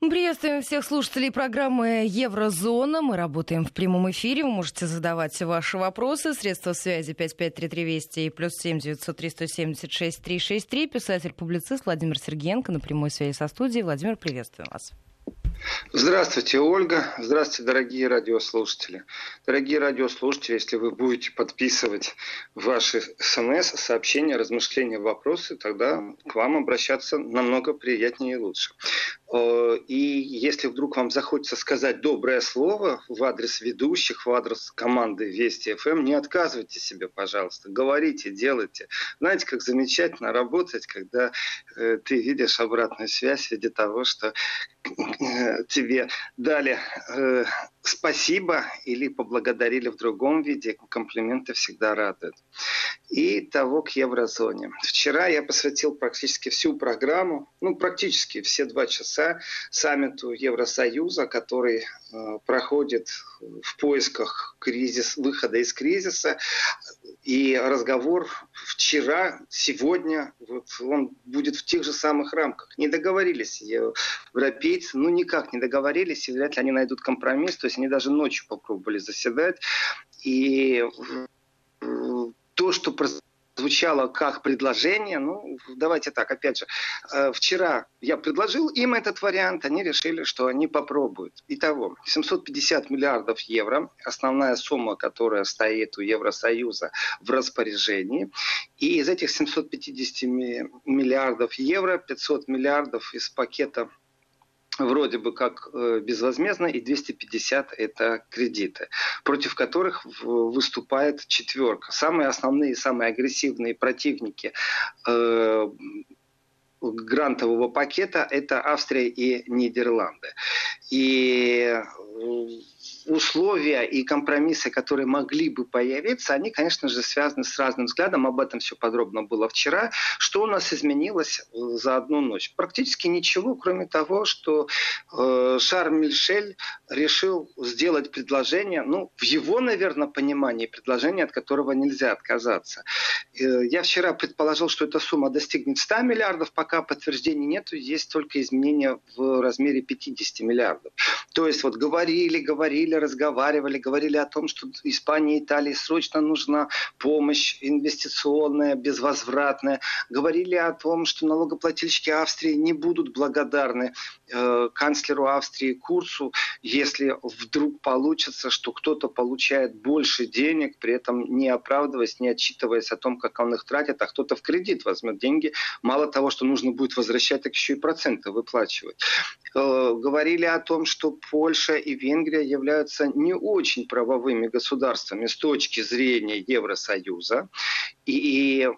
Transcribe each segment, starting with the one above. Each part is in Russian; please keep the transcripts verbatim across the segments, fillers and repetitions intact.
Приветствуем всех слушателей программы «Еврозона». Мы работаем в прямом эфире. Вы можете задавать ваши вопросы. Средства связи пять пять три три двести и плюс семь девятьсот триста семьдесят шесть триста шестьдесят три. Писатель-публицист Владимир Сергеенко на прямой связи со студией. Владимир, приветствуем вас. Здравствуйте, Ольга. Здравствуйте, дорогие радиослушатели. Дорогие радиослушатели, если вы будете подписывать ваши эс эм эс, сообщения, размышления, вопросы, тогда к вам обращаться намного приятнее и лучше. И если вдруг вам захочется сказать доброе слово в адрес ведущих, в адрес команды Вести эф эм, не отказывайте себе, пожалуйста. Говорите, делайте. Знаете, как замечательно работать, когда э, ты видишь обратную связь в виде того, что э, тебе дали э, спасибо или поблагодарили в другом виде. Комплименты всегда радуют. И того к еврозоне. Вчера я посвятил практически всю программу, ну практически все два часа, саммиту Евросоюза, который э, проходит в поисках кризис, выхода из кризиса. И разговор вчера, сегодня, вот он будет в тех же самых рамках. Не договорились европейцы, ну никак не договорились, и вряд ли они найдут компромисс. То есть они даже ночью попробовали заседать. И э, то, что произошло, звучало как предложение. Ну, давайте так, опять же. Вчера я предложил им этот вариант, они решили, что они попробуют. Итого, семьсот пятьдесят миллиардов евро, основная сумма, которая стоит у Евросоюза в распоряжении. И из этих семьсот пятьдесят миллиардов евро, пятьсот миллиардов из пакета вроде бы как безвозмездно, и двести пятьдесят это кредиты, против которых выступает четверка. Самые основные, самые агрессивные противники э, грантового пакета это Австрия и Нидерланды. И условия и компромиссы, которые могли бы появиться, они, конечно же, связаны с разным взглядом. Об этом все подробно было вчера. Что у нас изменилось за одну ночь? Практически ничего, кроме того, что э, Шарль Мишель решил сделать предложение, ну, в его, наверное, понимании, предложение, от которого нельзя отказаться. Э, я вчера предположил, что эта сумма достигнет ста миллиардов, пока подтверждений нету, есть только изменения в размере пятидесяти миллиардов. То есть вот говорили, говорили, разговаривали, говорили о том, что Испании и Италии срочно нужна помощь инвестиционная, безвозвратная. Говорили о том, что налогоплательщики Австрии не будут благодарны э, канцлеру Австрии Курцу, если вдруг получится, что кто-то получает больше денег, при этом не оправдываясь, не отчитываясь о том, как он их тратит, а кто-то в кредит возьмет деньги. Мало того, что нужно будет возвращать, так еще и проценты выплачивать. Э, говорили о том, что Польша и Венгрия являются не очень правовыми государствами с точки зрения Евросоюза, и, и э,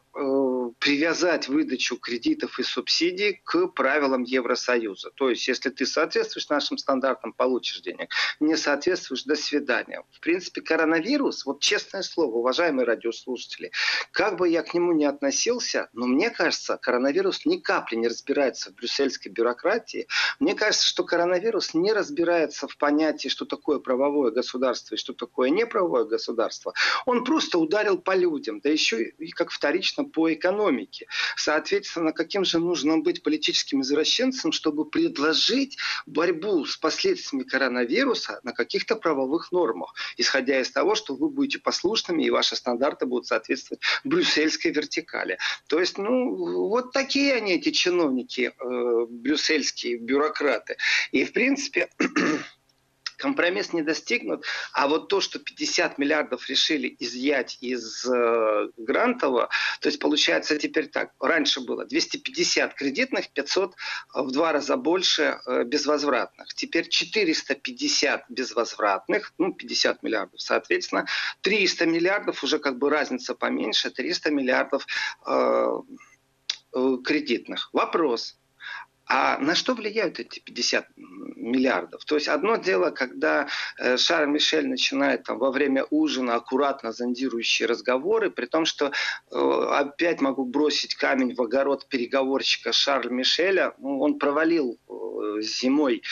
привязать выдачу кредитов и субсидий к правилам Евросоюза. То есть, если ты соответствуешь нашим стандартам, получишь денег. Не соответствуешь, до свидания. В принципе, коронавирус, вот честное слово, уважаемые радиослушатели, как бы я к нему ни относился, но мне кажется, коронавирус ни капли не разбирается в брюссельской бюрократии. Мне кажется, что коронавирус не разбирается в понятии, что такое правовое государство и что такое неправовое государство. Он просто ударил по людям, да еще и как вторично по экономике. Соответственно, каким же нужно быть политическим извращенцем, чтобы предложить борьбу с последствиями коронавируса на каких-то правовых нормах, исходя из того, что вы будете послушными и ваши стандарты будут соответствовать брюссельской вертикали. То есть, ну, вот такие они, эти чиновники, э, брюссельские бюрократы. И, в принципе, компромисс не достигнут, а вот то, что пятьдесят миллиардов решили изъять из э, грантового, то есть получается теперь так, раньше было двести пятьдесят кредитных, пятьсот в два раза больше э, безвозвратных, теперь четыреста пятьдесят безвозвратных, ну пятьдесят миллиардов, соответственно, триста миллиардов, уже как бы разница поменьше, триста миллиардов э, э, кредитных. Вопрос. А на что влияют эти пятьдесят миллиардов? То есть одно дело, когда Шарль Мишель начинает там, во время ужина аккуратно зондирующие разговоры, при том, что э, опять могу бросить камень в огород переговорщика Шарля Мишеля. Ну, он провалил э, зимой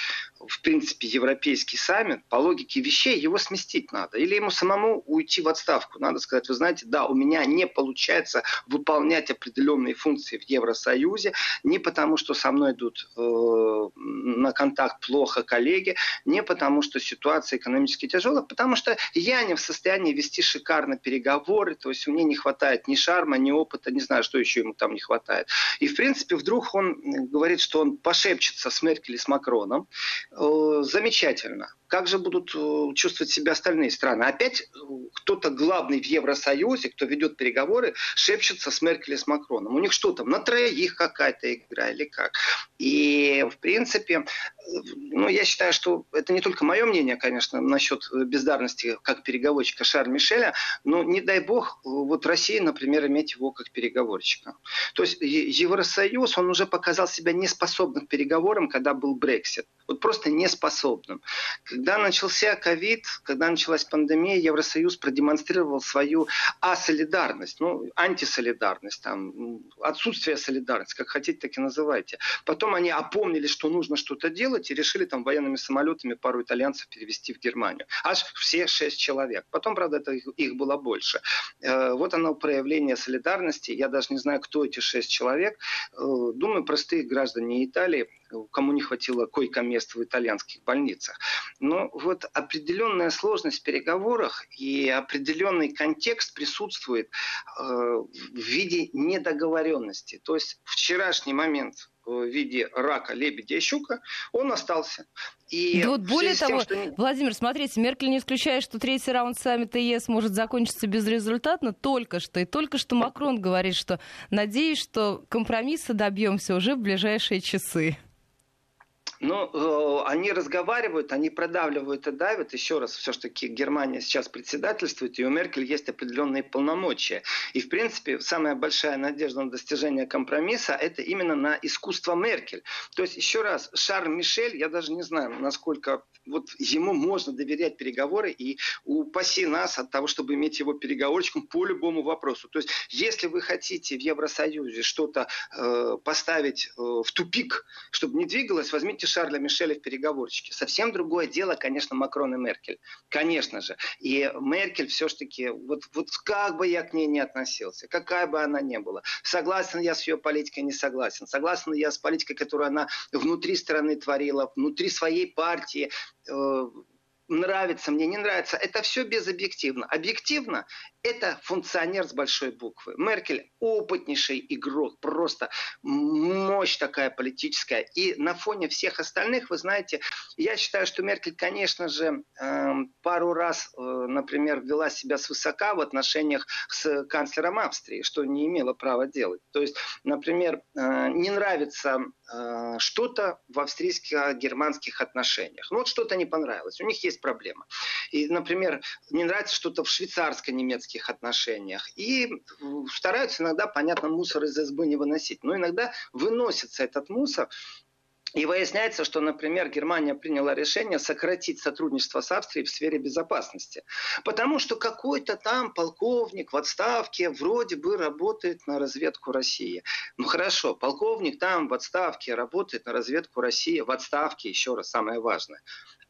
в принципе, европейский саммит, по логике вещей его сместить надо. Или ему самому уйти в отставку. Надо сказать, вы знаете, да, у меня не получается выполнять определенные функции в Евросоюзе, не потому, что со мной идут э, на контакт плохо коллеги, не потому, что ситуация экономически тяжелая, потому что я не в состоянии вести шикарно переговоры, то есть у меня не хватает ни шарма, ни опыта, не знаю, что еще ему там не хватает. И, в принципе, вдруг он говорит, что он пошепчется с Меркель и с Макроном. Замечательно. Как же будут чувствовать себя остальные страны? Опять кто-то главный в Евросоюзе, кто ведет переговоры, шепчется с Меркель и с Макроном. У них что там, на троих какая-то игра или как? И, в принципе, ну, я считаю, что это не только мое мнение, конечно, насчет бездарности как переговорщика Шарля Мишеля, но не дай бог вот России, например, иметь его как переговорщика. То есть Евросоюз, он уже показал себя неспособным к переговорам, когда был Брексит. Вот просто неспособным. Когда начался ковид, когда началась пандемия, Евросоюз продемонстрировал свою асолидарность, ну, антисолидарность, там, отсутствие солидарности, как хотите, так и называйте. Потом они опомнили, что нужно что-то делать, и решили там военными самолетами пару итальянцев перевести в Германию. Аж все шесть человек. Потом, правда, это их, их было больше. Э, вот оно проявление солидарности. Я даже не знаю, кто эти шесть человек. Э, думаю, простые граждане Италии, кому не хватило койко-мест в итальянских больницах. Но вот определенная сложность в переговорах и определенный контекст присутствует э, в виде недоговоренности. То есть вчерашний момент в виде рака, лебедя и щука, он остался. И да вот более того, тем, что... Владимир, смотрите, Меркель не исключает, что третий раунд саммита ЕС может закончиться безрезультатно только что. И только что Макрон говорит, что надеюсь, что компромисса добьемся уже в ближайшие часы. Но э, они разговаривают, они продавливают и давят. Еще раз, все-таки Германия сейчас председательствует, и у Меркель есть определенные полномочия. И, в принципе, самая большая надежда на достижение компромисса – это именно на искусство Меркель. То есть, еще раз, Шарль Мишель, я даже не знаю, насколько вот ему можно доверять переговоры, и упаси нас от того, чтобы иметь его переговорщиком по любому вопросу. То есть, если вы хотите в Евросоюзе что-то э, поставить э, в тупик, чтобы не двигалось, возьмите Шарля Мишеля в переговорщике. Совсем другое дело, конечно, Макрон и Меркель. Конечно же. И Меркель все-таки, вот, вот как бы я к ней не относился, какая бы она ни была, согласен я с ее политикой, не согласен. Согласен я с политикой, которую она внутри страны творила, внутри своей партии, э- нравится мне, не нравится, это все безобъективно. Объективно это функционер с большой буквы. Меркель опытнейший игрок, просто мощь такая политическая. И на фоне всех остальных, вы знаете, я считаю, что Меркель, конечно же, пару раз, например, вела себя свысока в отношениях с канцлером Австрии, что не имела права делать. То есть, например, не нравится что-то в австрийско-германских отношениях. Ну вот что-то не понравилось, у них есть проблема. И, например, не нравится что-то в швейцарско-немецких отношениях. И стараются иногда, понятно, мусор из избы не выносить. Но иногда выносится этот мусор. И выясняется, что, например, Германия приняла решение сократить сотрудничество с Австрией в сфере безопасности. Потому что какой-то там полковник в отставке вроде бы работает на разведку России. Ну хорошо, полковник там в отставке работает на разведку России. В отставке, еще раз, самое важное.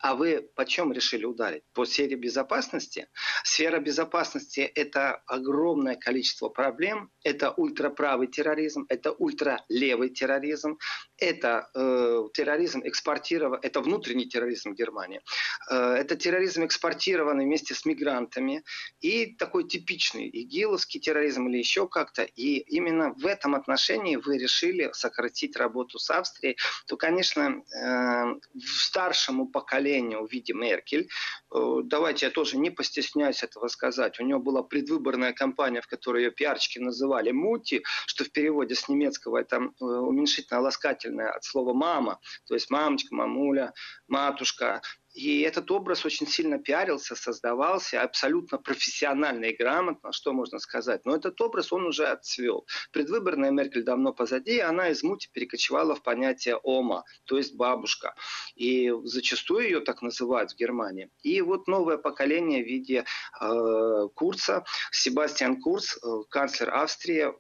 А вы почем решили ударить? По сфере безопасности? Сфера безопасности – это огромное количество проблем. Это ультраправый терроризм, это ультралевый терроризм, это э, терроризм экспортированный, это внутренний терроризм Германии. Э, это терроризм экспортированный вместе с мигрантами и такой типичный игиловский терроризм или еще как-то. И именно в этом отношении вы решили сократить работу с Австрией. То, конечно, э, старшему поколению в виде Меркель. Давайте я тоже не постесняюсь этого сказать. У нее была предвыборная кампания, в которой ее пиарчики называли «мути», что в переводе с немецкого это уменьшительно ласкательное от слова «мама». То есть «мамочка», «мамуля», «матушка». И этот образ очень сильно пиарился, создавался абсолютно профессионально и грамотно, что можно сказать. Но этот образ, он уже отцвел. Предвыборная Меркель давно позади, и она из мути перекочевала в понятие «ома», то есть бабушка. И зачастую ее так называют в Германии. И вот новое поколение в виде э, Курца, Себастьян Курц, э, канцлер Австрии,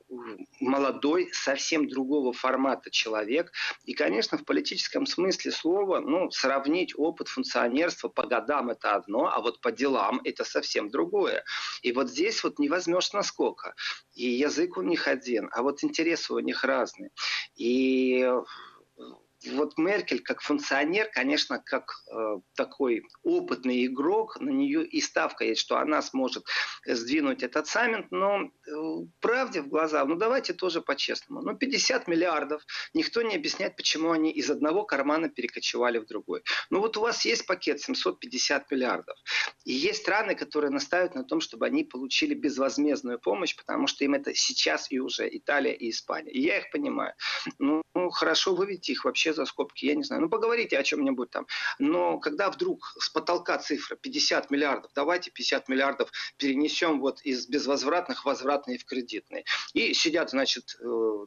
молодой, совсем другого формата человек. И, конечно, в политическом смысле слова, ну, сравнить опыт функционерства по годам — это одно, а вот по делам — это совсем другое. И вот здесь вот не возьмешь насколько. И язык у них один, а вот интересы у них разные. И вот Меркель как функционер, конечно, как э, такой опытный игрок, на нее и ставка есть, что она сможет сдвинуть этот саммит, но э, правде в глаза, ну давайте тоже по-честному, ну пятьдесят миллиардов, никто не объясняет, почему они из одного кармана перекочевали в другой. Ну вот у вас есть пакет семьсот пятьдесят миллиардов, и есть страны, которые настаивают на том, чтобы они получили безвозмездную помощь, потому что им это сейчас и уже Италия и Испания, и я их понимаю. Ну хорошо, выведите их вообще за скобки, я не знаю. Ну, поговорите о чем-нибудь там. Но когда вдруг с потолка цифра пятьдесят миллиардов, давайте пятьдесят миллиардов перенесем вот из безвозвратных возвратные в кредитные. И сидят, значит,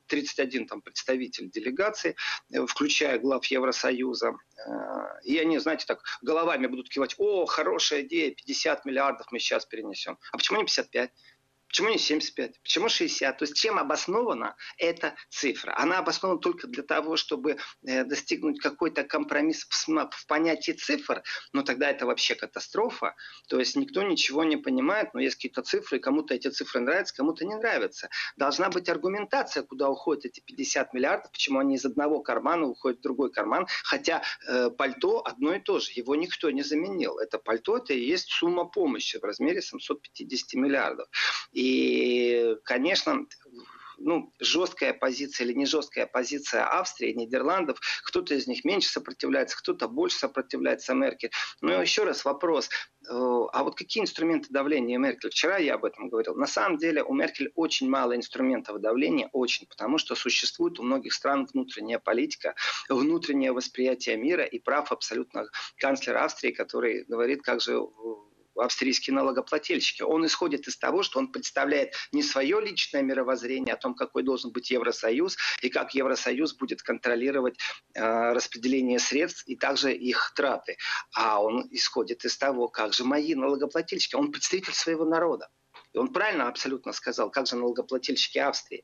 тридцать один там представитель делегации, включая глав Евросоюза. И они, знаете, так головами будут кивать: о, хорошая идея, пятьдесят миллиардов мы сейчас перенесем. А почему не пятьдесят пять? Почему не семьдесят пять? Почему шестьдесят? То есть чем обоснована эта цифра? Она обоснована только для того, чтобы достигнуть какой-то компромисс в понятии цифр, но тогда это вообще катастрофа. То есть никто ничего не понимает, но есть какие-то цифры, кому-то эти цифры нравятся, кому-то не нравятся. Должна быть аргументация, куда уходят эти пятьдесят миллиардов, почему они из одного кармана уходят в другой карман, хотя э, пальто одно и то же, его никто не заменил. Это пальто, это и есть сумма помощи в размере семьсот пятьдесят миллиардов. И, конечно, ну, жесткая позиция или не жесткая позиция Австрии, Нидерландов, кто-то из них меньше сопротивляется, кто-то больше сопротивляется Меркель. Но еще раз вопрос, а вот какие инструменты давления Меркель? Вчера я об этом говорил. На самом деле у Меркель очень мало инструментов давления, очень, потому что существует у многих стран внутренняя политика, внутреннее восприятие мира и прав абсолютно канцлер Австрии, который говорит, как же австрийские налогоплательщики. Он исходит из того, что он представляет не свое личное мировоззрение о том, какой должен быть Евросоюз и как Евросоюз будет контролировать э, распределение средств и также их траты. А он исходит из того, как же мои налогоплательщики. Он представитель своего народа. И он правильно абсолютно сказал, как же налогоплательщики Австрии.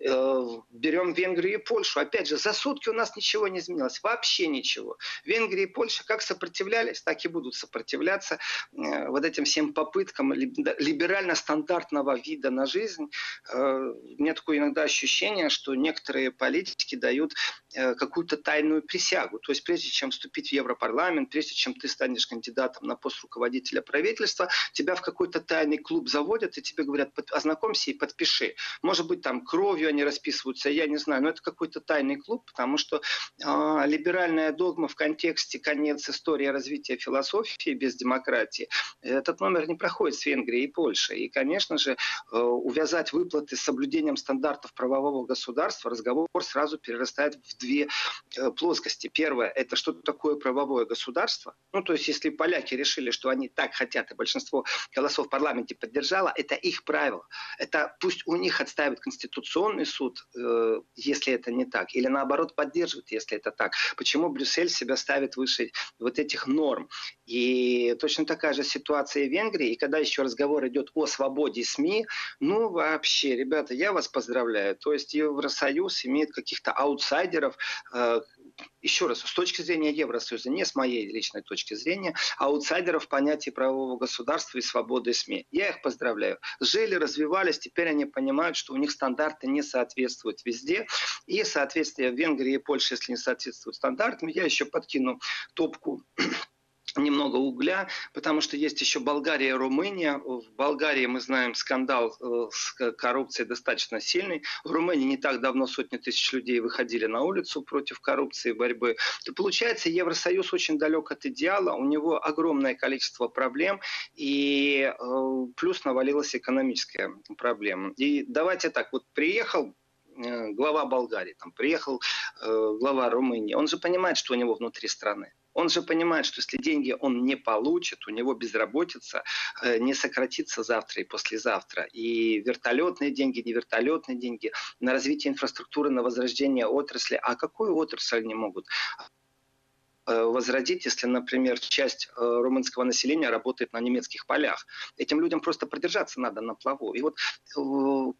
Берем Венгрию и Польшу. Опять же, за сутки у нас ничего не изменилось. Вообще ничего. Венгрия и Польша как сопротивлялись, так и будут сопротивляться вот этим всем попыткам либерально-стандартного вида на жизнь. У меня такое иногда ощущение, что некоторые политики дают какую-то тайную присягу. То есть прежде чем вступить в Европарламент, прежде чем ты станешь кандидатом на пост руководителя правительства, тебя в какой-то тайный клуб заводят и тебе говорят: ознакомься и подпиши. Может быть, там кровью они расписываются, я не знаю, но это какой-то тайный клуб, потому что э, либеральная догма в контексте конец истории развития философии без демократии, этот номер не проходит с Венгрией и Польшей. И, конечно же, э, увязать выплаты с соблюдением стандартов правового государства, разговор сразу перерастает в две э, плоскости. Первое, это что такое правовое государство. Ну, то есть, если поляки решили, что они так хотят, и большинство голосов в парламенте поддержало, это их правило. Это пусть у них отставят конституцию, Конституционный суд, если это не так, или наоборот поддерживает, если это так. Почему Брюссель себя ставит выше вот этих норм? И точно такая же ситуация в Венгрии. И когда еще разговор идет о свободе СМИ, ну вообще, ребята, я вас поздравляю. То есть Евросоюз имеет каких-то аутсайдеров. Еще раз, с точки зрения Евросоюза, не с моей личной точки зрения, аутсайдеров в понятии правового государства и свободы СМИ. Я их поздравляю. Жили, развивались, теперь они понимают, что у них стандарты не соответствуют везде. И соответствие в Венгрии и Польше, если не соответствуют стандартам, я еще подкину топку немного угля, потому что есть еще Болгария и Румыния. В Болгарии, мы знаем, скандал с коррупцией достаточно сильный. В Румынии не так давно сотни тысяч людей выходили на улицу против коррупции, борьбы. То получается, Евросоюз очень далек от идеала, у него огромное количество проблем, и плюс навалилась экономическая проблема. И давайте так, вот приехал глава Болгарии, там, приехал глава Румынии, он же понимает, что у него внутри страны. Он же понимает, что если деньги он не получит, у него безработица не сократится завтра и послезавтра. И вертолетные деньги, не вертолетные деньги на развитие инфраструктуры, на возрождение отрасли. А какую отрасль они могут возродить, если, например, часть румынского населения работает на немецких полях? Этим людям просто продержаться надо на плаву. И вот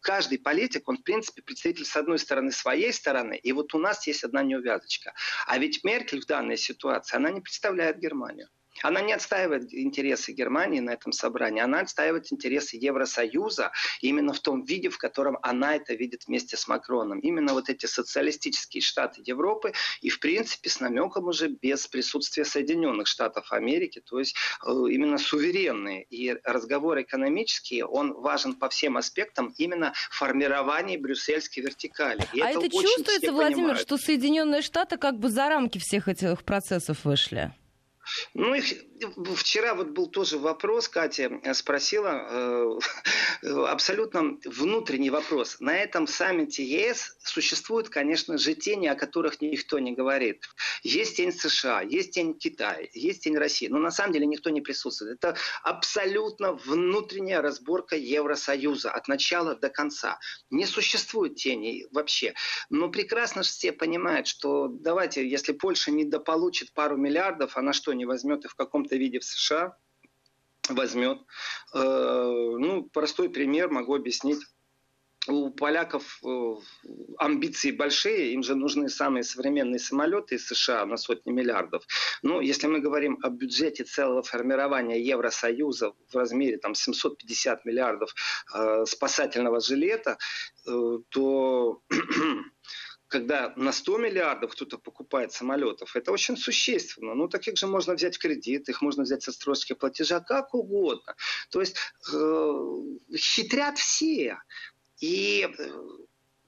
каждый политик, он, в принципе, представитель с одной стороны своей стороны, и вот у нас есть одна неувязочка. А ведь Меркель в данной ситуации, она не представляет Германию. Она не отстаивает интересы Германии на этом собрании, она отстаивает интересы Евросоюза именно в том виде, в котором она это видит вместе с Макроном. Именно вот эти социалистические штаты Европы и, в принципе, с намеком уже без присутствия Соединенных Штатов Америки, то есть именно суверенные. И разговор экономический, он важен по всем аспектам именно формирования брюссельской вертикали. И а это, это чувствуется, Владимир, понимают. Что Соединенные Штаты как бы за рамки всех этих процессов вышли? Ну, их, вчера вот был тоже вопрос, Катя спросила, э, абсолютно внутренний вопрос. На этом саммите ЕС существуют, конечно же, тени, о которых никто не говорит. Есть тень США, есть тень Китая, есть тень России, но на самом деле никто не присутствует. Это абсолютно внутренняя разборка Евросоюза от начала до конца. Не существует тени вообще. Но прекрасно все понимают, что давайте, если Польша недополучит пару миллиардов, она что, не возьмет и в каком-то виде в США? Возьмет. Ну, простой пример могу объяснить. У поляков амбиции большие, им же нужны самые современные самолеты из США на сотни миллиардов. Но если мы говорим о бюджете целого формирования Евросоюза в размере там, семьсот пятьдесят миллиардов спасательного жилета, то... когда на сто миллиардов кто-то покупает самолетов, это очень существенно. Ну, таких же можно взять в кредит, их можно взять со строчки платежа, как угодно. То есть э, хитрят все. И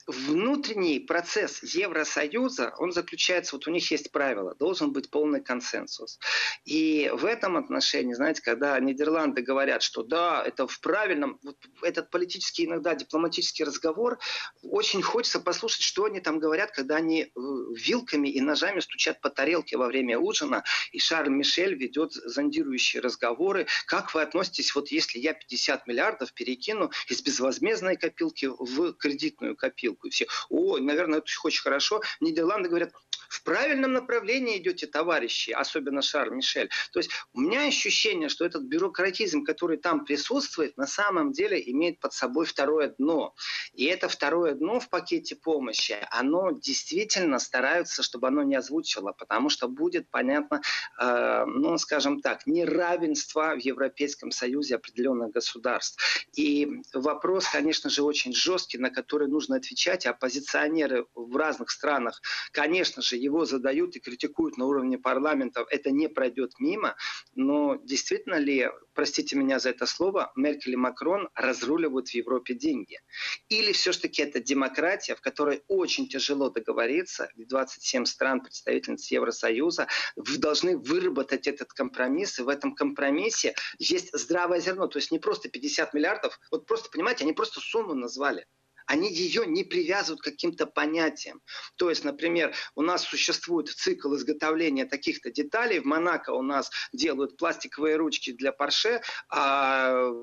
внутренний процесс Евросоюза, он заключается, вот у них есть правило, должен быть полный консенсус. И в этом отношении, знаете, когда Нидерланды говорят, что да, это в правильном, вот этот политический, иногда дипломатический разговор, очень хочется послушать, что они там говорят, когда они вилками и ножами стучат по тарелке во время ужина, и Шарль Мишель ведет зондирующие разговоры. Как вы относитесь, вот если я пятьдесят миллиардов перекину из безвозмездной копилки в кредитную копилку? И все, о, наверное, это очень хорошо. Нидерланды говорят, в правильном направлении идете, товарищи, особенно Шарль Мишель. То есть у меня ощущение, что этот бюрократизм, который там присутствует, на самом деле имеет под собой второе дно. И это второе дно в пакете помощи, оно действительно стараются, чтобы оно не озвучило, потому что будет, понятно, э, ну, скажем так, неравенство в Европейском Союзе определенных государств. И вопрос, конечно же, очень жесткий, на который нужно отвечать. Оппозиционеры в разных странах, конечно же, его задают и критикуют на уровне парламента, это не пройдет мимо, но действительно ли, простите меня за это слово, Меркель и Макрон разруливают в Европе деньги? Или все-таки это демократия, в которой очень тяжело договориться, двадцать семь стран, представительниц Евросоюза, должны выработать этот компромисс, и в этом компромиссе есть здравое зерно, то есть не просто пятьдесят миллиардов, вот просто, понимаете, они просто сумму назвали. Они ее не привязывают к каким-то понятиям. То есть, например, у нас существует цикл изготовления таких-то деталей. В Монако у нас делают пластиковые ручки для Порше, а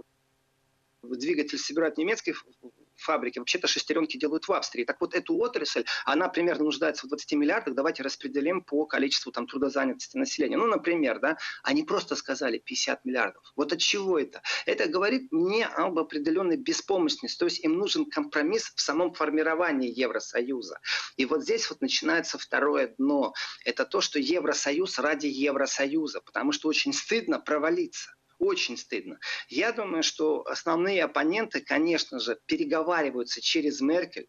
двигатель собирают немецкий... фабрики. Вообще-то шестеренки делают в Австрии. Так вот, эту отрасль, она примерно нуждается в двадцати миллиардах. Давайте распределим по количеству там, трудозанятости населения. Ну, например, да, они просто сказали пятьдесят миллиардов. Вот от чего это? Это говорит мне об определенной беспомощности. То есть им нужен компромисс в самом формировании Евросоюза. И вот здесь вот начинается второе дно. Это то, что Евросоюз ради Евросоюза. Потому что очень стыдно провалиться. Очень стыдно. Я думаю, что основные оппоненты, конечно же, переговариваются через Меркель.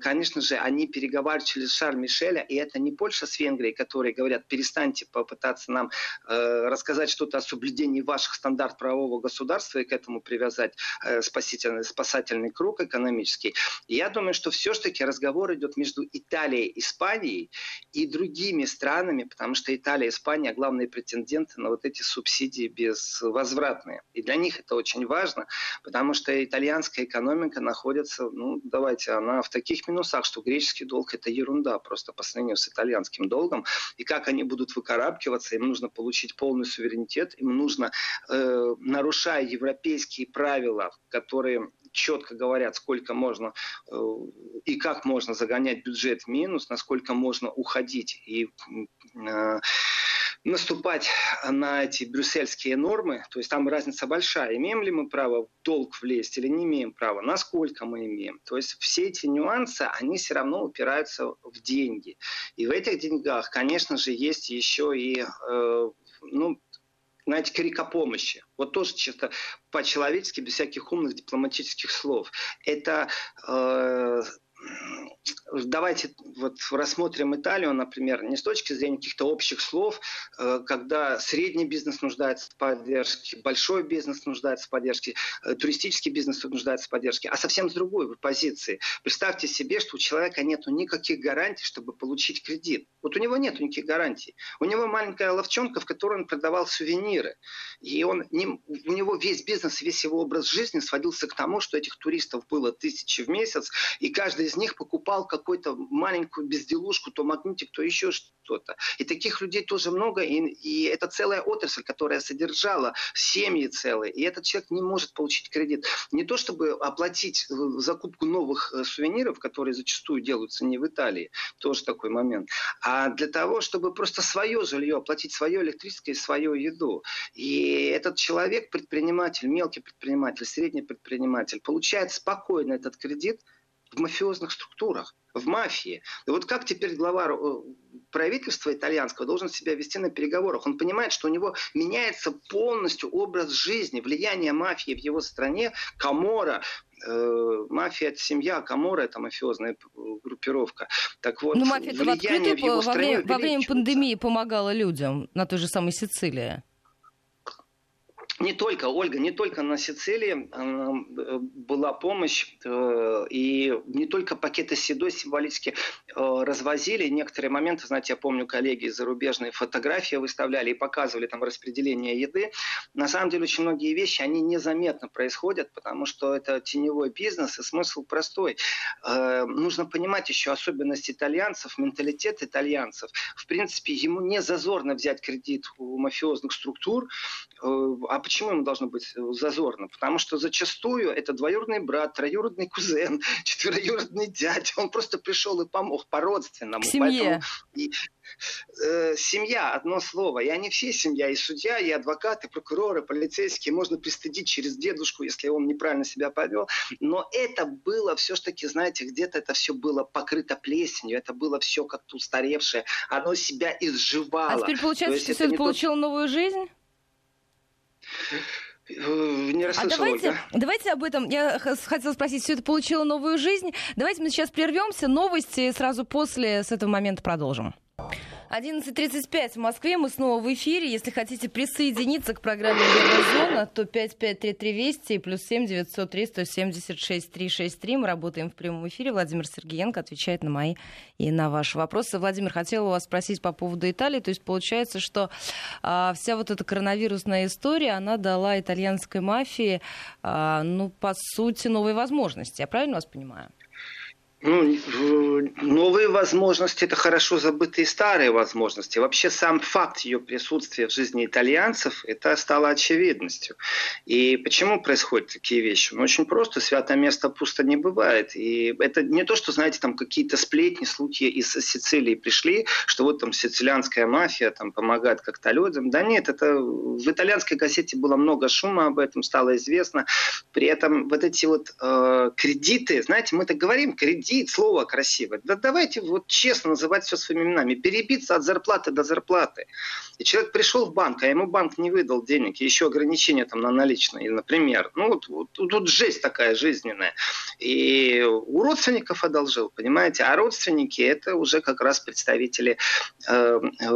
Конечно же, они переговаривают через Шарль Мишеля. И это не Польша с Венгрией, которые говорят, перестаньте попытаться нам рассказать что-то о соблюдении ваших стандартов правового государства и к этому привязать спасительный, спасательный круг экономический. Я думаю, что все-таки разговор идет между Италией, Испанией и другими странами, потому что Италия и Испания главные претенденты на вот эти субсидии без безвозвратные. И для них это очень важно, потому что итальянская экономика находится, ну, давайте, она в таких минусах, что греческий долг – это ерунда просто по сравнению с итальянским долгом. И как они будут выкарабкиваться, им нужно получить полный суверенитет, им нужно, э, нарушая европейские правила, которые четко говорят, сколько можно э, и как можно загонять бюджет в минус, насколько можно уходить и э, наступать на эти брюссельские нормы, то есть там разница большая. Имеем ли мы право в долг влезть или не имеем права? Насколько мы имеем? То есть все эти нюансы, они все равно упираются в деньги. И в этих деньгах, конечно же, есть еще и, э, ну, знаете, крик о помощи. Вот тоже чисто по-человечески, без всяких умных дипломатических слов. Это... Э, Давайте вот рассмотрим Италию, например, не с точки зрения каких-то общих слов, когда средний бизнес нуждается в поддержке, большой бизнес нуждается в поддержке, туристический бизнес нуждается в поддержке, а совсем с другой позиции. Представьте себе, что у человека нет никаких гарантий, чтобы получить кредит. Вот у него нет никаких гарантий. У него маленькая лавчонка, в которой он продавал сувениры. И он, у него весь бизнес, весь его образ жизни сводился к тому, что этих туристов было тысячи в месяц, и каждый из них покупал какую-то маленькую безделушку, то магнитик, то еще что-то. И таких людей тоже много, и, и это целая отрасль, которая содержала семьи целые, и этот человек не может получить кредит. Не то чтобы оплатить закупку новых сувениров, которые зачастую делаются не в Италии, тоже такой момент, а для того, чтобы просто свое жилье оплатить, свое электричество и свою еду. И этот человек, предприниматель, мелкий предприниматель, средний предприниматель, получает спокойно этот кредит в мафиозных структурах, в мафии. И вот как теперь глава правительства итальянского должен себя вести на переговорах? Он понимает, что у него меняется полностью образ жизни, влияние мафии в его стране, Камора. Мафия – это семья, Камора – это мафиозная группировка. Так вот, ну, мафия в открытую во время, во время пандемии помогала людям на той же самой Сицилии. Не только, Ольга, не только на Сицилии э, была помощь, э, и не только пакеты с едой символически э, развозили. Некоторые моменты, знаете, я помню, коллеги зарубежные фотографии выставляли и показывали там распределение еды. На самом деле очень многие вещи, они незаметно происходят, потому что это теневой бизнес, и смысл простой. Э, нужно понимать еще особенность итальянцев, менталитет итальянцев. В принципе, ему не зазорно взять кредит у мафиозных структур, э, а почему? Почему ему должно быть зазорно? Потому что зачастую это двоюродный брат, троюродный кузен, четвероюродный дядя. Он просто пришел и помог по-родственному. К семье. Поэтому... Э, семья, одно слово. И они все семья. И судья, и адвокаты, и прокуроры, полицейские. Можно пристыдить через дедушку, если он неправильно себя повел. Но это было все-таки, знаете, где-то это все было покрыто плесенью. Это было все как-то устаревшее. Оно себя изживало. А теперь получается, есть, что все это получило тот... новую жизнь? Не расслышал, а давайте, Ольга. Давайте об этом. Я хотела спросить, все это получило новую жизнь. Давайте мы сейчас прервемся. Новости сразу после, с этого момента продолжим. одиннадцать тридцать пять в Москве. Мы снова в эфире. Если хотите присоединиться к программе «Еврозона», то пять пять три три двести и плюс семь девятьсот три сто семьдесят шесть триста шестьдесят три. Мы работаем в прямом эфире. Владимир Сергеенко отвечает на мои и на ваши вопросы. Владимир, хотела у вас спросить по поводу Италии. То есть получается, что а, вся вот эта коронавирусная история, она дала итальянской мафии, а, ну, по сути, новые возможности. Я правильно вас понимаю? Ну, новые возможности – это хорошо забытые старые возможности. Вообще сам факт ее присутствия в жизни итальянцев – это стало очевидностью. И почему происходят такие вещи? Ну, очень просто. Святое место пусто не бывает. И это не то, что, знаете, там какие-то сплетни, слухи из Сицилии пришли, что вот там сицилианская мафия там помогает как-то людям. Да нет, это в итальянской газете было много шума об этом, стало известно. При этом вот эти вот э, кредиты, знаете, мы так говорим, кредиты, слово красивое. Да давайте вот честно называть все своими именами. Перебиться от зарплаты до зарплаты. И человек пришел в банк, а ему банк не выдал денег, и еще ограничения там на наличные, например. Ну вот, вот тут жесть такая жизненная. И у родственников одолжил, понимаете? А родственники это уже как раз представители э, э,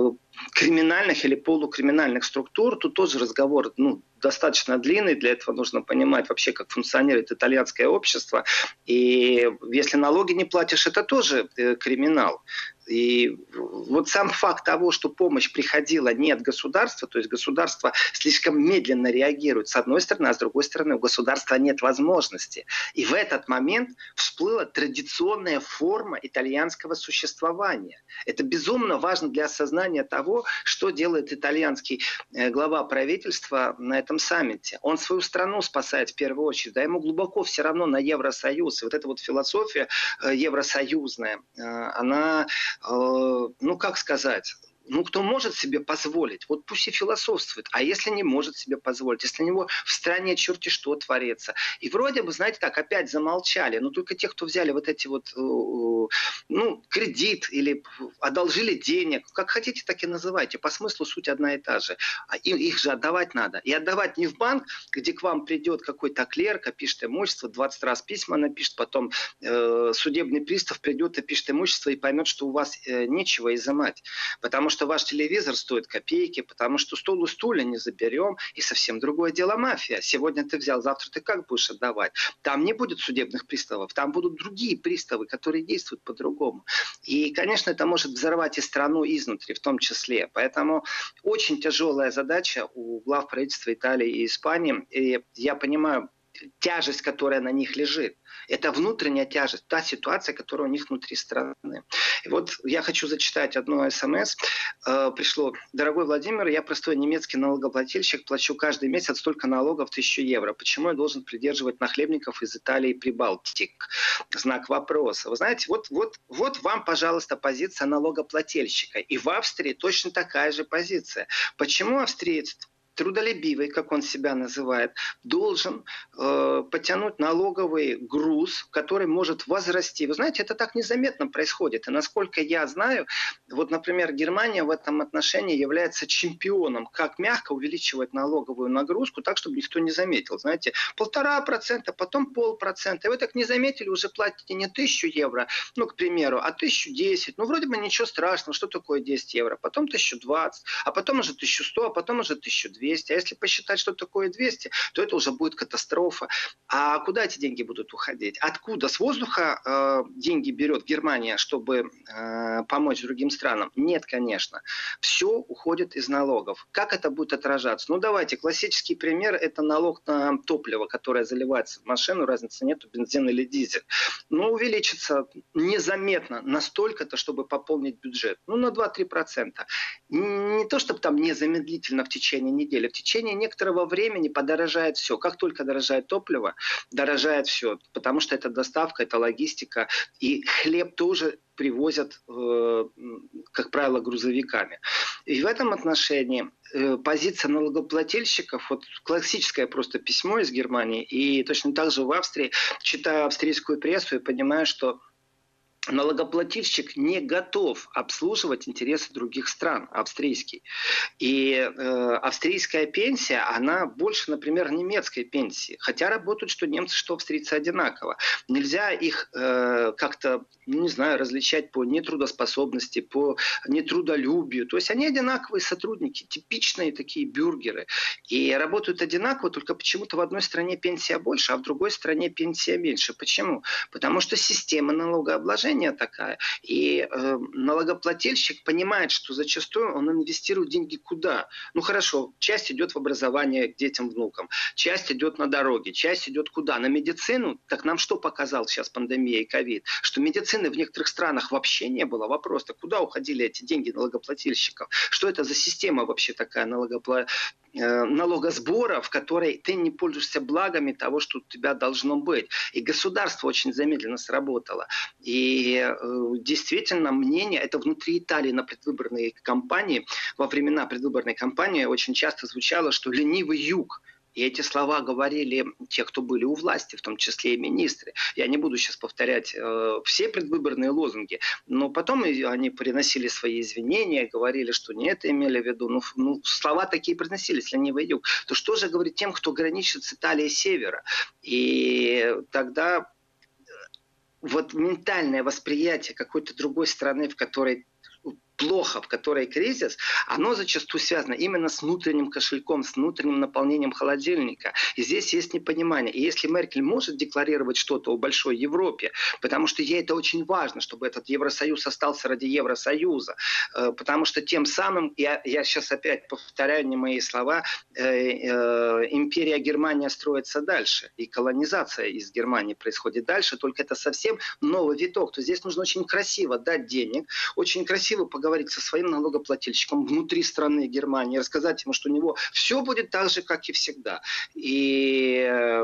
криминальных или полукриминальных структур. Тут тоже разговор, ну, достаточно длинный, для этого нужно понимать вообще, как функционирует итальянское общество. И если налоги не платишь, это тоже криминал. И вот сам факт того, что помощь приходила не от государства, то есть государство слишком медленно реагирует с одной стороны, а с другой стороны у государства нет возможности. И в этот момент всплыла традиционная форма итальянского существования. Это безумно важно для осознания того, что делает итальянский глава правительства на этом саммите. Он свою страну спасает в первую очередь, да, ему глубоко все равно на Евросоюз. И вот эта вот философия евросоюзная, она... Ну, как сказать, ну, кто может себе позволить, вот пусть и философствует, а если не может себе позволить, если у него в стране черти что творится. И вроде бы, знаете, так, опять замолчали, но только те, кто взяли вот эти вот, ну, кредит или одолжили денег, как хотите, так и называйте, по смыслу суть одна и та же. Им, их же отдавать надо. И отдавать не в банк, где к вам придет какой-то клерк, пишет имущество, двадцать раз письма напишет, потом э, судебный пристав придет и пишет имущество и поймет, что у вас э, нечего изымать. Потому что что ваш телевизор стоит копейки, потому что стол у стуля не заберем, и совсем другое дело мафия. Сегодня ты взял, завтра ты как будешь отдавать? Там не будет судебных приставов, там будут другие приставы, которые действуют по-другому. И, конечно, это может взорвать и страну изнутри, в том числе. Поэтому очень тяжелая задача у глав правительства Италии и Испании. И я понимаю тяжесть, которая на них лежит. Это внутренняя тяжесть, та ситуация, которая у них внутри страны. И вот я хочу зачитать одно эс эм эс. Э, пришло. Дорогой Владимир, я простой немецкий налогоплательщик, плачу каждый месяц столько налогов, тысячу евро. Почему я должен придерживать нахлебников из Италии и Прибалтик? Знак вопроса. Вы знаете, вот, вот, вот вам, пожалуйста, позиция налогоплательщика. И в Австрии точно такая же позиция. Почему австриец трудолюбивый, как он себя называет, должен э, потянуть налоговый груз, который может возрасти. Вы знаете, это так незаметно происходит. И насколько я знаю, вот, например, Германия в этом отношении является чемпионом, как мягко увеличивать налоговую нагрузку, так, чтобы никто не заметил. Знаете, полтора процента, потом полпроцента. И вы так не заметили, уже платите не тысячу евро, ну, к примеру, а тысячу десять. Ну, вроде бы ничего страшного, что такое десять евро? Потом тысячу двадцать, а потом уже тысячу сто, а потом уже тысячу двести. двести, а если посчитать, что такое двести, то это уже будет катастрофа. А куда эти деньги будут уходить? Откуда? С воздуха э, деньги берет Германия, чтобы э, помочь другим странам? Нет, конечно. Все уходит из налогов. Как это будет отражаться? Ну, давайте, классический пример, это налог на топливо, которое заливается в машину, разницы нету, бензин или дизель. Но увеличится незаметно настолько-то, чтобы пополнить бюджет. Ну, на два-три процента. Не то, чтобы там незамедлительно в течение недели, в течение некоторого времени подорожает все. Как только дорожает топливо, дорожает все. Потому что это доставка, это логистика. И хлеб тоже привозят, э, как правило, грузовиками. И в этом отношении э, позиция налогоплательщиков, вот классическое просто письмо из Германии, и точно так же в Австрии, читаю австрийскую прессу и понимаю, что налогоплательщик не готов обслуживать интересы других стран, австрийский. И э, австрийская пенсия, она больше, например, немецкой пенсии. Хотя работают что немцы, что австрийцы одинаково. Нельзя их э, как-то, не знаю, различать по нетрудоспособности, по нетрудолюбию. То есть они одинаковые сотрудники, типичные такие бюргеры. И работают одинаково, только почему-то в одной стране пенсия больше, а в другой стране пенсия меньше. Почему? Потому что система налогообложения такая. И э, налогоплательщик понимает, что зачастую он инвестирует деньги куда? Ну хорошо, часть идет в образование к детям, внукам, часть идет на дороги, часть идет куда? На медицину? Так нам что показал сейчас пандемия и ковид? Что медицины в некоторых странах вообще не было. Вопрос-то, куда уходили эти деньги налогоплательщиков? Что это за система вообще такая налогопла... э, налогосбора, в которой ты не пользуешься благами того, что у тебя должно быть? И государство очень замедленно сработало. И И действительно мнение, это внутри Италии на предвыборной кампании, во времена предвыборной кампании очень часто звучало, что ленивый юг. И эти слова говорили те, кто были у власти, в том числе и министры. Я не буду сейчас повторять э, все предвыборные лозунги, но потом они приносили свои извинения, говорили, что не это имели в виду. Ну, ну, слова такие произносились, ленивый юг. То что же говорит тем, кто граничит с Италией севера? И тогда... Вот ментальное восприятие какой-то другой страны, в которой плохо, в которой кризис, оно зачастую связано именно с внутренним кошельком, с внутренним наполнением холодильника. И здесь есть непонимание. И если Меркель может декларировать что-то о большой Европе, потому что ей это очень важно, чтобы этот Евросоюз остался ради Евросоюза, потому что тем самым, я, я сейчас опять повторяю не мои слова, э, э, империя Германия строится дальше, и колонизация из Германии происходит дальше, только это совсем новый виток. То есть здесь нужно очень красиво дать денег, очень красиво поговорить со своим налогоплательщиком внутри страны Германии, рассказать ему, что у него все будет так же, как и всегда. И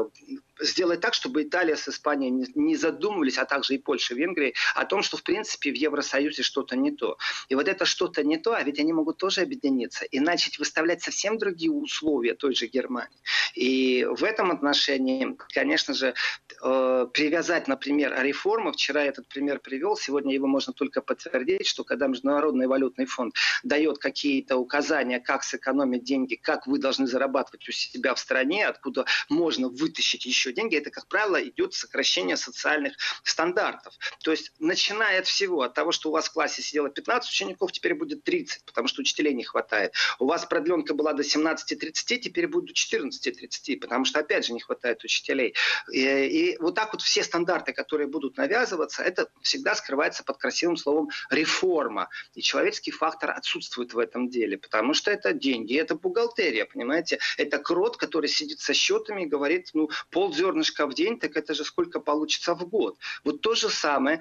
сделать так, чтобы Италия с Испанией не задумывались, а также и Польша, и Венгрия, о том, что в принципе в Евросоюзе что-то не то. И вот это что-то не то, а ведь они могут тоже объединиться и начать выставлять совсем другие условия той же Германии. И в этом отношении, конечно же, привязать, например, реформы, вчера я этот пример привел, сегодня его можно только подтвердить, что когда Международный валютный фонд дает какие-то указания, как сэкономить деньги, как вы должны зарабатывать у себя в стране, откуда можно вытащить еще деньги, это, как правило, идет сокращение социальных стандартов. То есть, начиная от всего, от того, что у вас в классе сидело пятнадцать учеников, теперь будет тридцать, потому что учителей не хватает. У вас продленка была до семнадцати тридцати, теперь будет до четырнадцати тридцати, потому что, опять же, не хватает учителей. И, и вот так вот все стандарты, которые будут навязываться, это всегда скрывается под красивым словом «реформа». И человеческий фактор отсутствует в этом деле, потому что это деньги, это бухгалтерия, понимаете? Это крот, который сидит со счетами и говорит, ну, пол зернышка в день, так это же сколько получится в год. Вот то же самое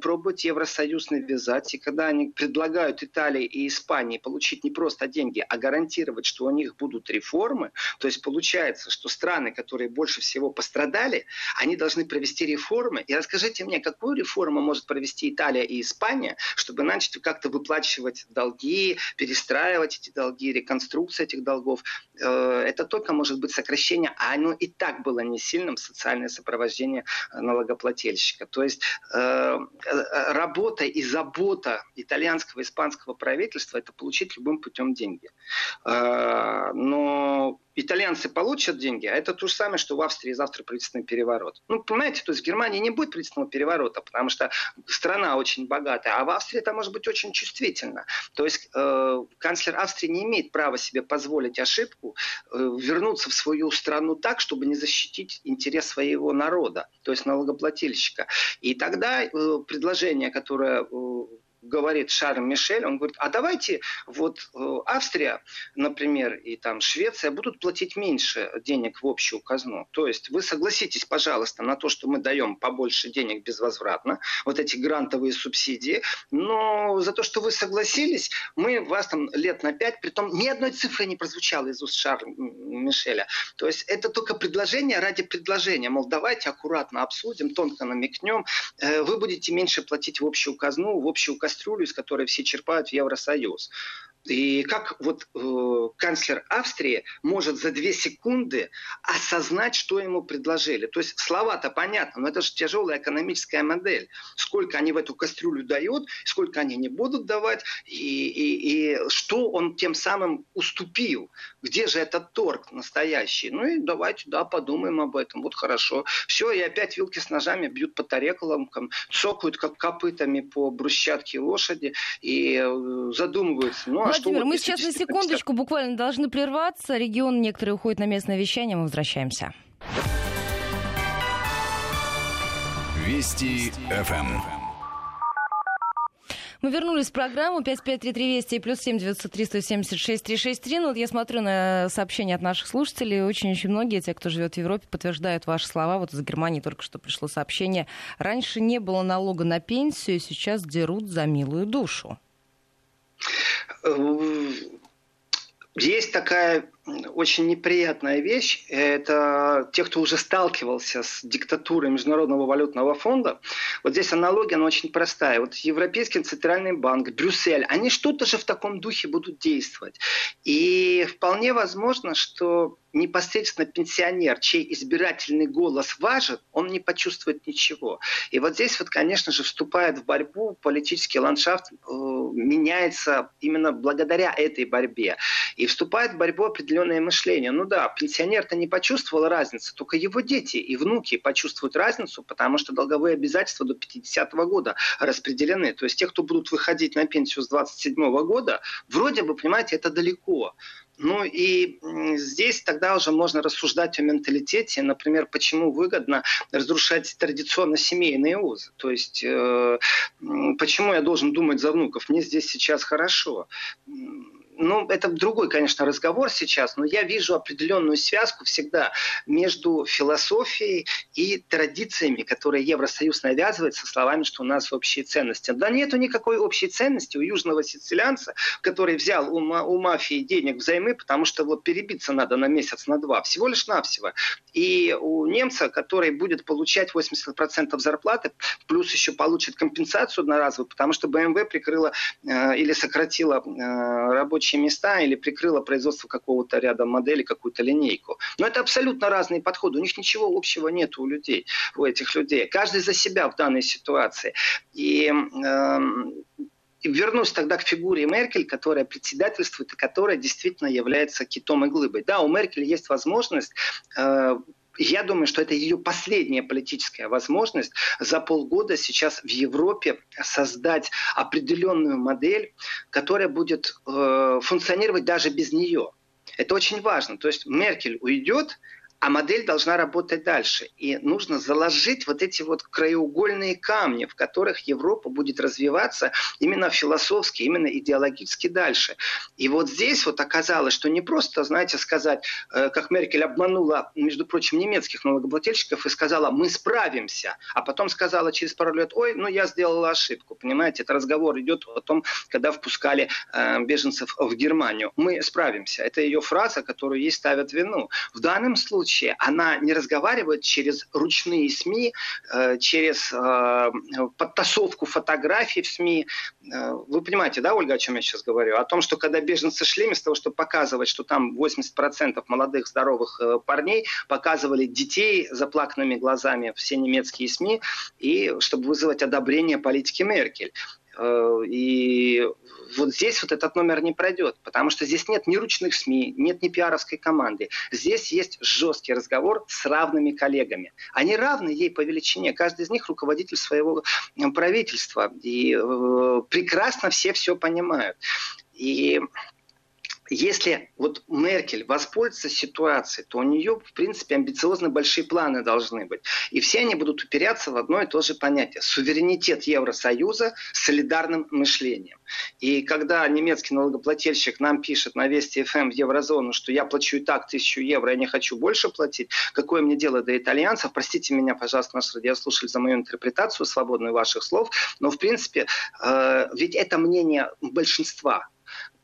пробует Евросоюз навязать. И когда они предлагают Италии и Испании получить не просто деньги, а гарантировать, что у них будут реформы, то есть получается, что страны, которые больше всего пострадали, они должны провести реформы. И расскажите мне, какую реформу может провести Италия и Испания, чтобы начать как-то выплачивать долги, перестраивать эти долги, реконструкция этих долгов. Это только может быть сокращение, а оно и так было не сильным, социальное сопровождение налогоплательщика. То есть э, работа и забота итальянского и испанского правительства — это получить любым путем деньги. Э, но итальянцы получат деньги, а это то же самое, что в Австрии завтра правительственный переворот. Ну, понимаете, то есть в Германии не будет правительственного переворота, потому что страна очень богатая, а в Австрии это может быть очень чувствительно. То есть э, канцлер Австрии не имеет права себе позволить ошибку, э, вернуться в свою страну так, чтобы не защитить интерес своего народа, то есть налогоплательщика. И тогда э, предложение, которое... Э, говорит Шарль Мишель, он говорит, а давайте вот Австрия, например, и там Швеция будут платить меньше денег в общую казну. То есть вы согласитесь, пожалуйста, на то, что мы даем побольше денег безвозвратно, вот эти грантовые субсидии, но за то, что вы согласились, мы вас там лет на пять, притом ни одной цифры не прозвучало из уст Шарля Мишеля. То есть это только предложение ради предложения, мол, давайте аккуратно обсудим, тонко намекнем, вы будете меньше платить в общую казну, в общую кастрюлю, из которой все черпают в Евросоюз. И как вот э, канцлер Австрии может за две секунды осознать, что ему предложили. То есть слова-то понятно, но это же тяжелая экономическая модель. Сколько они в эту кастрюлю дают, сколько они не будут давать, и, и, и что он тем самым уступил. Где же этот торг настоящий? Ну и давайте, да, подумаем об этом. Вот хорошо. Все, и опять вилки с ножами бьют по тарелкам, цокают как копытами по брусчатке лошади и э, задумываются. Ну, а Владимир, мы сейчас на секундочку буквально должны прерваться. Регион некоторые уходят на местное вещание. Мы возвращаемся. Вести эф эм. Мы вернулись в программу пять пять три три Вести и плюс семь девятьсот три сто семьдесят шесть три шесть три. Ну вот я смотрю на сообщения от наших слушателей. Очень-очень многие, те, кто живет в Европе, подтверждают ваши слова. Вот из Германии только что пришло сообщение. Раньше не было налога на пенсию, сейчас дерут за милую душу. Есть такая очень неприятная вещь. Это те, кто уже сталкивался с диктатурой Международного валютного фонда. Вот здесь аналогия, она очень простая. Вот Европейский Центральный банк, Брюссель, они что-то же в таком духе будут действовать. И вполне возможно, что непосредственно пенсионер, чей избирательный голос важен, он не почувствует ничего. И вот здесь, вот, конечно же, вступает в борьбу, политический ландшафт э, меняется именно благодаря этой борьбе. И вступает в борьбу определенная определенное мышление. Ну да, пенсионер-то не почувствовал разницы, только его дети и внуки почувствуют разницу, потому что долговые обязательства до пятидесятого года распределены. То есть те, кто будут выходить на пенсию с двадцать седьмого года, вроде бы, понимаете, это далеко. Ну и здесь тогда уже можно рассуждать о менталитете, например, почему выгодно разрушать традиционно семейные узы. То есть э, почему я должен думать за внуков? Мне здесь сейчас хорошо. Ну, это другой, конечно, разговор сейчас, но я вижу определенную связку всегда между философией и традициями, которые Евросоюз навязывает со словами, что у нас общие ценности. Да нету никакой общей ценности у южного сицилианца, который взял у, ма- у мафии денег взаймы, потому что вот перебиться надо на месяц, на два, всего лишь навсего. И у немца, который будет получать восемьдесят процентов зарплаты, плюс еще получит компенсацию одноразовую, потому что бэ эм вэ прикрыла э, или сократила э, рабочие места или прикрыло производство какого-то ряда моделей, какую-то линейку. Но это абсолютно разные подходы. У них ничего общего нет у людей, у этих людей. Каждый за себя в данной ситуации. И... Э, вернусь тогда к фигуре Меркель, которая председательствует и которая действительно является китом и глыбой. Да, у Меркель есть возможность... Э, Я думаю, что это ее последняя политическая возможность за полгода сейчас в Европе создать определенную модель, которая будет э, функционировать даже без нее. Это очень важно. То есть Меркель уйдет, а модель должна работать дальше. И нужно заложить вот эти вот краеугольные камни, в которых Европа будет развиваться именно философски, именно идеологически дальше. И вот здесь вот оказалось, что не просто, знаете, сказать, как Меркель обманула, между прочим, немецких налогоплательщиков и сказала, мы справимся. А потом сказала через пару лет, ой, ну я сделала ошибку. Понимаете, это разговор идет о том, когда впускали э, беженцев в Германию. Мы справимся. Это ее фраза, которую ей ставят вину. В данном случае она не разговаривает через ручные СМИ, через подтасовку фотографий в СМИ. Вы понимаете, да, Ольга, о чем я сейчас говорю? О том, что когда беженцы шли, вместо того, чтобы показывать, что там восемьдесят процентов молодых здоровых парней, показывали детей заплаканными глазами все немецкие СМИ, и чтобы вызвать одобрение политики Меркель. И вот здесь вот этот номер не пройдет, потому что здесь нет ни ручных СМИ, нет ни пиаровской команды. Здесь есть жесткий разговор с равными коллегами. Они равны ей по величине. Каждый из них руководитель своего правительства. И э, прекрасно все все понимают. И... Если вот Меркель воспользуется ситуацией, то у нее, в принципе, амбициозно большие планы должны быть. И все они будут упираться в одно и то же понятие. Суверенитет Евросоюза с солидарным мышлением. И когда немецкий налогоплательщик нам пишет на Вести эф эм в Еврозону, что я плачу и так тысячу евро, я не хочу больше платить, какое мне дело до итальянцев? Простите меня, пожалуйста, наши радиослушатели, за мою интерпретацию свободную ваших слов. Но, в принципе, э, ведь это мнение большинства.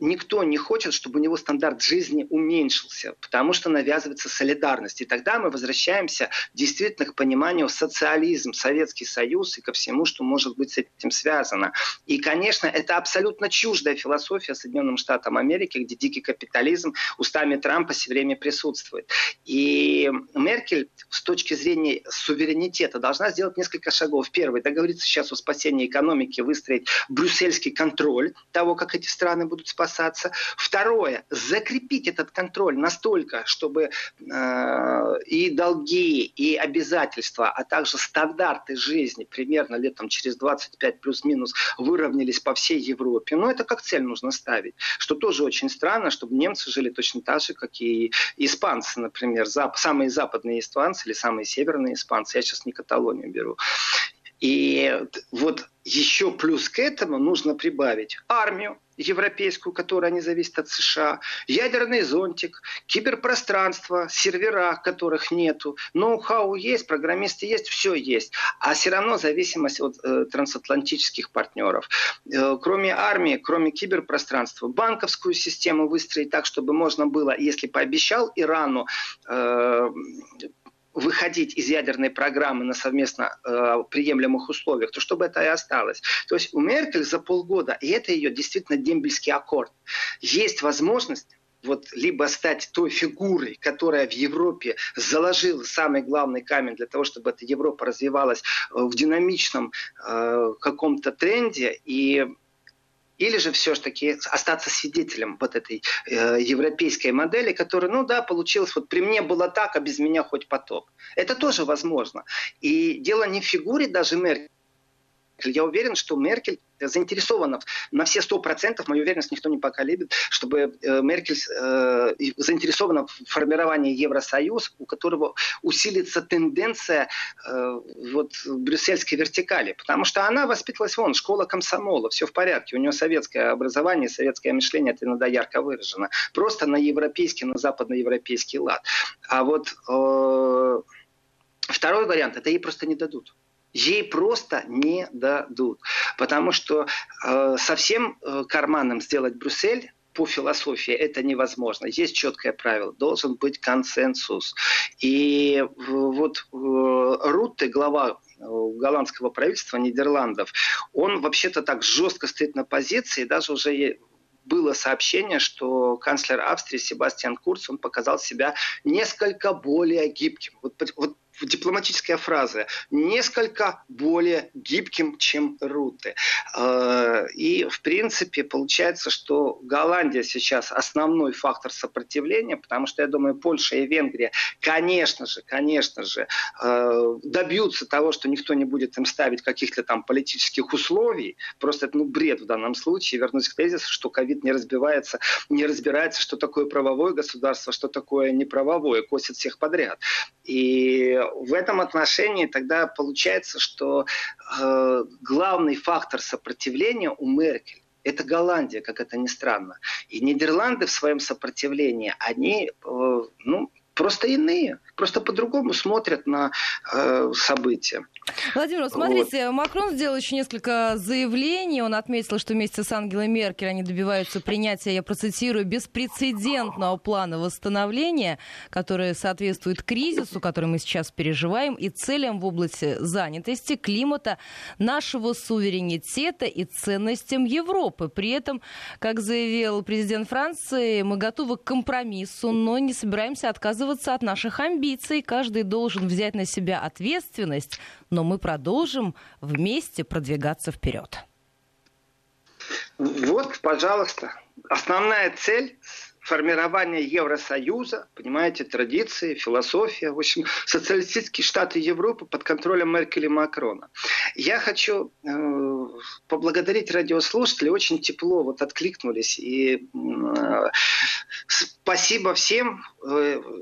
Никто не хочет, чтобы у него стандарт жизни уменьшился, потому что навязывается солидарность. И тогда мы возвращаемся действительно к пониманию социализм, Советский Союз и ко всему, что может быть с этим связано. И, конечно, это абсолютно чуждая философия Соединенным Штатам Америки, где дикий капитализм устами Трампа все время присутствует. И Меркель с точки зрения суверенитета должна сделать несколько шагов. Первый, договориться сейчас о спасении экономики, выстроить брюссельский контроль того, как эти страны будут спасаться. Второе, закрепить этот контроль настолько, чтобы э, и долги, и обязательства, а также стандарты жизни примерно летом через двадцать пять плюс-минус выровнялись по всей Европе. Но это как цель нужно ставить, что тоже очень странно, чтобы немцы жили точно так же, как и испанцы, например, зап- самые западные испанцы или самые северные испанцы. Я сейчас не Каталонию беру. И вот еще плюс к этому нужно прибавить армию европейскую, которая не зависит от США, ядерный зонтик, киберпространство, сервера, которых нету, ноу-хау есть, программисты есть, все есть. А все равно зависимость от э, трансатлантических партнеров. Э, кроме армии, кроме киберпространства, банковскую систему выстроить так, чтобы можно было, если пообещал Ирану, э, выходить из ядерной программы на совместно э, приемлемых условиях, то чтобы это и осталось. То есть у Меркель за полгода, и это ее действительно дембельский аккорд, есть возможность вот либо стать той фигурой, которая в Европе заложила самый главный камень для того, чтобы эта Европа развивалась в динамичном э, каком-то тренде, и или же все-таки остаться свидетелем вот этой э, европейской модели, которая, ну да, получилась, вот при мне было так, а без меня хоть потоп. Это тоже возможно. И дело не в фигуре даже Меркель. Я уверен, что Меркель заинтересована на все сто процентов, мою уверенность никто не поколебит, чтобы Меркель заинтересована в формировании Евросоюза, у которого усилится тенденция вот, брюссельской вертикали. Потому что она воспитывалась вон, школа комсомола, все в порядке. У нее советское образование, советское мышление, это иногда ярко выражено. Просто на европейский, на западноевропейский лад. А вот второй вариант, это ей просто не дадут. Ей просто не дадут. Потому что э, совсем э, карманом сделать Брюссель по философии это невозможно. Есть четкое правило. Должен быть консенсус. И э, вот э, Рутте, глава э, голландского правительства Нидерландов, он вообще-то так жестко стоит на позиции. Даже уже было сообщение, что канцлер Австрии Себастьян Курц, он показал себя несколько более гибким. Вот, вот дипломатическая фраза. Несколько более гибким, чем Рутте. И, в принципе, получается, что Голландия сейчас основной фактор сопротивления, потому что, я думаю, Польша и Венгрия, конечно же, конечно же, добьются того, что никто не будет им ставить каких-то там политических условий. Просто это ну, бред в данном случае. Вернусь к тезису, что ковид не разбивается, не разбирается, что такое правовое государство, что такое неправовое, косит всех подряд. И в этом отношении тогда получается, что э, главный фактор сопротивления у Меркель – это Голландия, как это ни странно. И Нидерланды в своем сопротивлении, они э, ну, просто иные, просто по-другому смотрят на э, события. Владимир, смотрите, вот. Макрон сделал еще несколько заявлений. Он отметил, что вместе с Ангелой Меркель они добиваются принятия, я процитирую, беспрецедентного плана восстановления, который соответствует кризису, который мы сейчас переживаем, и целям в области занятости, климата, нашего суверенитета и ценностям Европы. При этом, как заявил президент Франции, мы готовы к компромиссу, но не собираемся отказываться от наших амбиций. Каждый должен взять на себя ответственность, но мы продолжим вместе продвигаться вперед. Вот, пожалуйста, основная цель формирования Евросоюза, понимаете, традиции, философия, в общем, социалистические штаты Европы под контролем Меркель и Макрона. Я хочу э, поблагодарить радиослушателей, очень тепло вот откликнулись, и э, спасибо всем.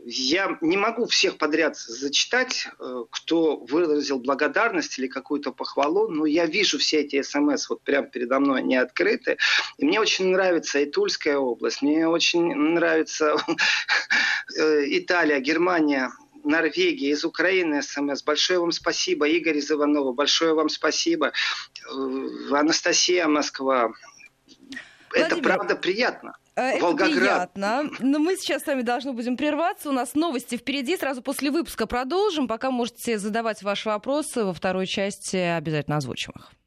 Я не могу всех подряд зачитать, кто выразил благодарность или какую-то похвалу, но я вижу все эти смс, вот прямо передо мной они открыты. И мне очень нравится и Тульская область, мне очень нравится Италия, Германия, Норвегия, из Украины смс. Большое вам спасибо. Игорь из Иванова, большое вам спасибо. Анастасия, Москва. Это правда приятно. Это Волгоград. Приятно. Но мы сейчас с вами должны будем прерваться. У нас новости впереди. Сразу после выпуска продолжим. Пока можете задавать ваши вопросы во второй части, обязательно озвучим их.